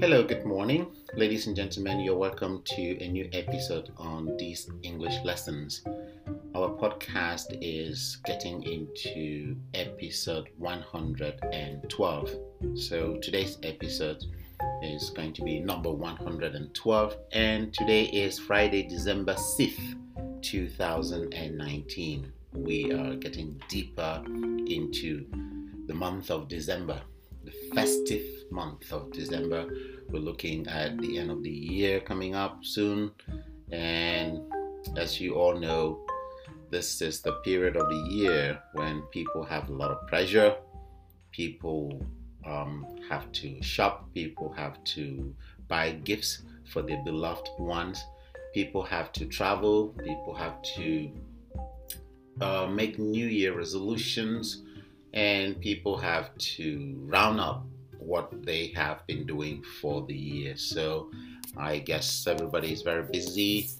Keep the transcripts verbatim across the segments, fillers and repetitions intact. Hello, good morning, ladies and gentlemen. You're welcome to a new episode on These English Lessons. Our podcast is getting into episode one hundred twelve. So today's episode is going to be number one hundred twelve, and today is Friday, December sixth, twenty nineteen. We are getting deeper into the month of December, the festive month of December. We're looking at the end of the year coming up soon, and as you all know, this is the period of the year when people have a lot of pressure. People um, have to shop, people have to buy gifts for their beloved ones, people have to travel, people have to uh, make New Year resolutions, and people have to round up what they have been doing for the year. So I guess everybody is very busy.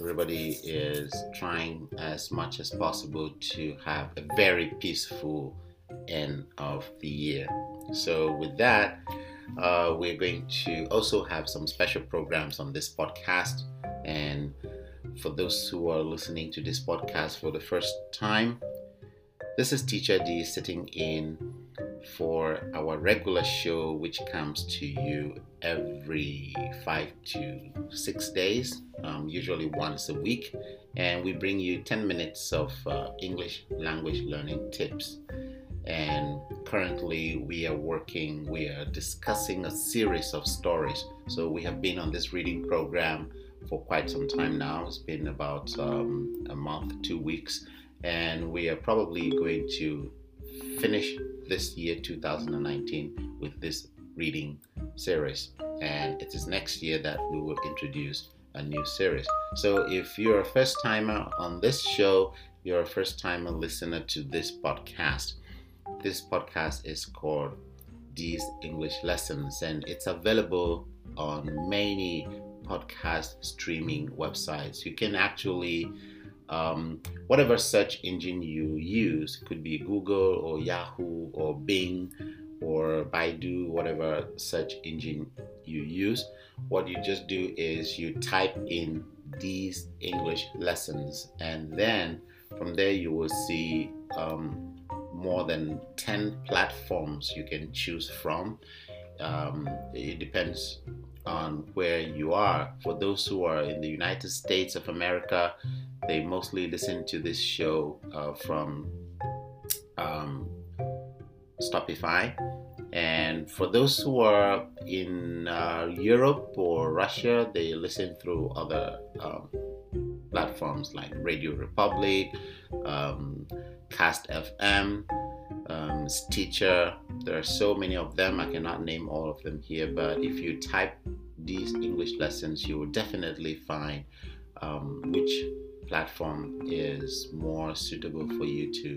Everybody is trying as much as possible to have a very peaceful end of the year. So with that, uh, we're going to also have some special programs on this podcast. And for those who are listening to this podcast for the first time, this is Teacher D sitting in for our regular show, which comes to you every five to six days, um, usually once a week. And we bring you ten minutes of uh, English language learning tips. And currently we are working, we are discussing a series of stories. So we have been on this reading program for quite some time now. It's been about um, a month, two weeks. And we are probably going to finish this year two thousand nineteen with this reading series, and it is next year that we will introduce a new series. So if you're a first timer on this show, you're a first timer listener to this podcast. This podcast is called These English Lessons, and it's available on many podcast streaming websites. You can actually Um, whatever search engine you use, could be Google or Yahoo or Bing or Baidu, whatever search engine you use, what you just do is you type in These English Lessons, and then from there you will see um, more than ten platforms you can choose from. Um, it depends on where you are. For those who are in the United States of America, they mostly listen to this show uh, from um, Spotify. And for those who are in uh, Europe or Russia, they listen through other um, platforms like Radio Republic, um, Cast F M, um, Stitcher. There are so many of them, I cannot name all of them here, but if you type These English Lessons, you will definitely find um, which platform is more suitable for you to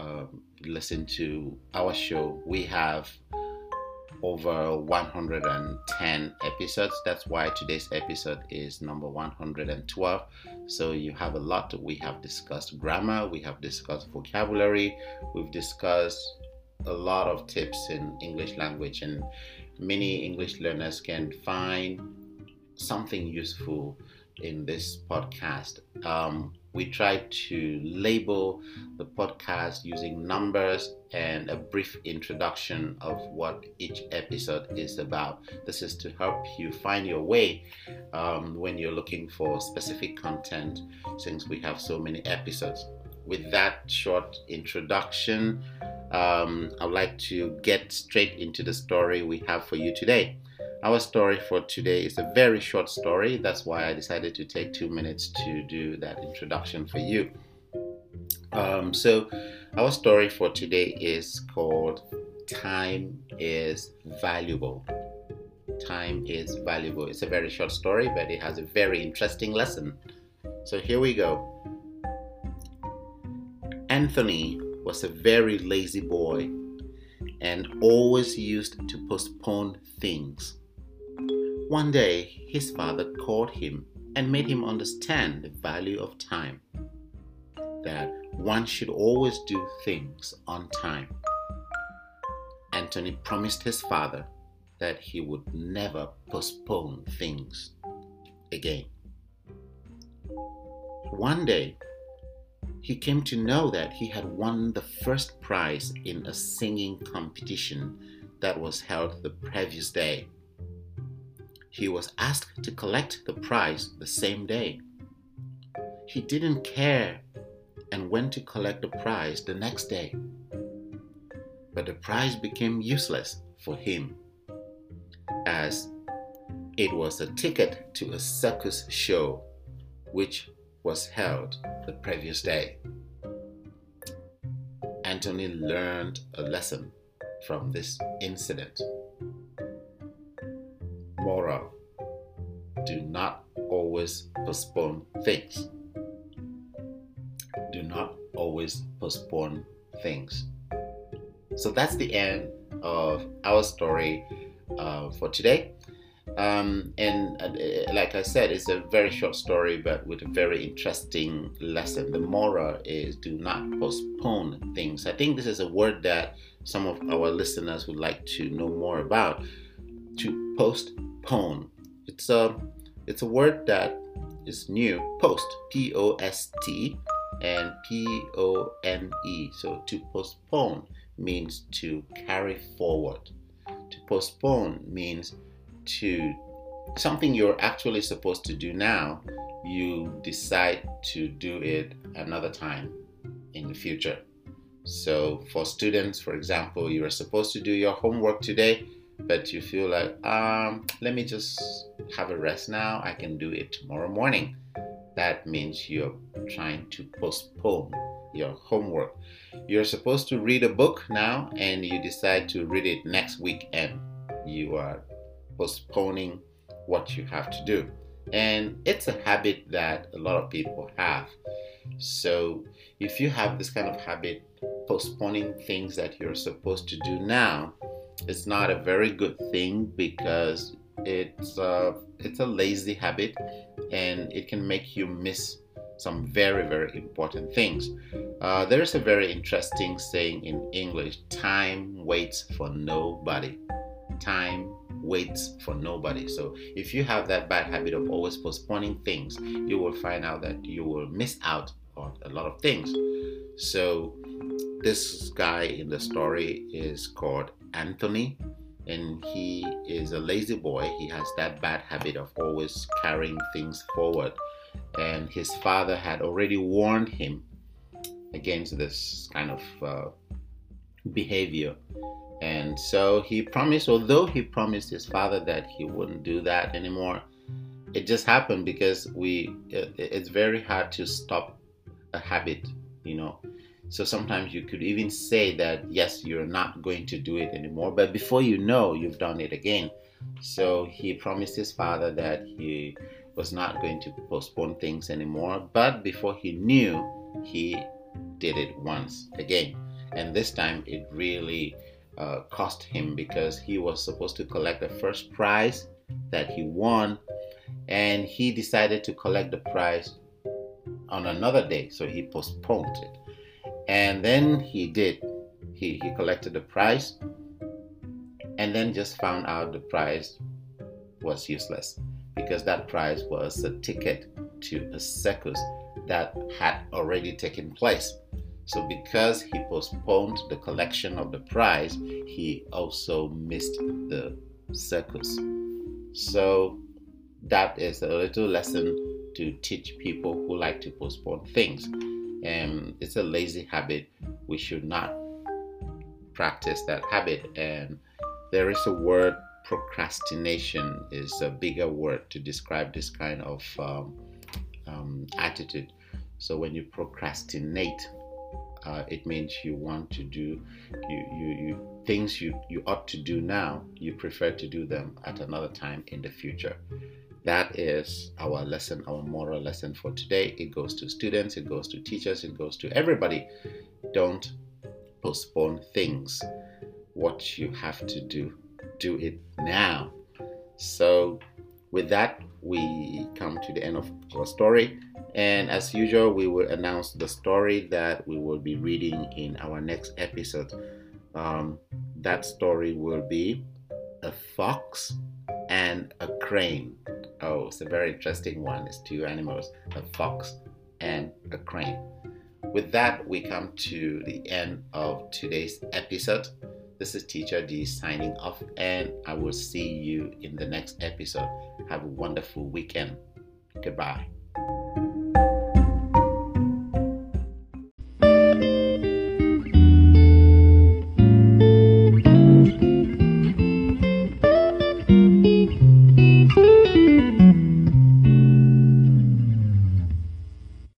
uh, listen to our show. We have over one hundred ten episodes. That's why today's episode is number one hundred twelve. So you have a lot. We have discussed grammar, we have discussed vocabulary, we've discussed a lot of tips in English language, and many English learners can find something useful in this podcast. Um, we try to label the podcast using numbers and a brief introduction of what each episode is about. This is to help you find your way um, when you're looking for specific content, since we have so many episodes. With that short introduction, um, I'd like to get straight into the story we have for you today. Our story for today is a very short story. That's why I decided to take two minutes to do that introduction for you. Um, so our story for today is called Time is Valuable. Time is Valuable. It's a very short story, but it has a very interesting lesson. So here we go. Anthony was a very lazy boy and always used to postpone things. One day, his father called him and made him understand the value of time, that one should always do things on time. Anthony promised his father that he would never postpone things again. One day, he came to know that he had won the first prize in a singing competition that was held the previous day. He was asked to collect the prize the same day. He didn't care and went to collect the prize the next day. But the prize became useless for him, as it was a ticket to a circus show which was held the previous day. Anthony learned a lesson from this incident. Moral: do not always postpone things. Do not always postpone things. So that's the end of our story uh, for today. Um, and uh, like I said, it's a very short story, but with a very interesting lesson. The moral is do not postpone things. I think this is a word that some of our listeners would like to know more about. To postpone. It's a, it's a word that is new. Post, P O S T and P O N E. So to postpone means to carry forward. To postpone means to something you're actually supposed to do now, you decide to do it another time in the future. So for students, for example, you are supposed to do your homework today, but you feel like, um, let me just have a rest now. I can do it tomorrow morning. That means you're trying to postpone your homework. You're supposed to read a book now, and you decide to read it next weekend. You are postponing what you have to do. And it's a habit that a lot of people have. So if you have this kind of habit, postponing things that you're supposed to do now, it's not a very good thing, because it's a, it's a lazy habit, and it can make you miss some very, very important things. Uh, there is a very interesting saying in English: time waits for nobody. Time waits for nobody. So if you have that bad habit of always postponing things, you will find out that you will miss out on a lot of things. So this guy in the story is called Anthony, and he is a lazy boy. He has that bad habit of always carrying things forward, and his father had already warned him against this kind of uh, behavior. And so he promised, although he promised his father that he wouldn't do that anymore, it just happened, because we, it, it's very hard to stop a habit, you know. So sometimes you could even say that, yes, you're not going to do it anymore, but before you know, you've done it again. So he promised his father that he was not going to postpone things anymore, but before he knew, he did it once again. And this time it really Uh, cost him, because he was supposed to collect the first prize that he won, and he decided to collect the prize on another day, so he postponed it. And then he did he, he collected the prize, and then just found out the prize was useless, because that prize was a ticket to a circus that had already taken place. So because he postponed the collection of the prize, he also missed the circus. So that is a little lesson to teach people who like to postpone things. Um, it's a lazy habit. We should not practice that habit. And there is a word, procrastination is a bigger word to describe this kind of um, um, attitude. So when you procrastinate, Uh, it means you want to do you, you, you, things you, you ought to do now, you prefer to do them at another time in the future. That is our lesson, our moral lesson for today. It goes to students, it goes to teachers, it goes to everybody. Don't postpone things. What you have to do, do it now. So with that, we come to the end of our story, and as usual, we will announce the story that we will be reading in our next episode. Um, that story will be a fox and a crane. Oh, it's a very interesting one. It's two animals, a fox and a crane. With that, we come to the end of today's episode. This is Teacher D signing off, and I will see you in the next episode. Have a wonderful weekend. Goodbye.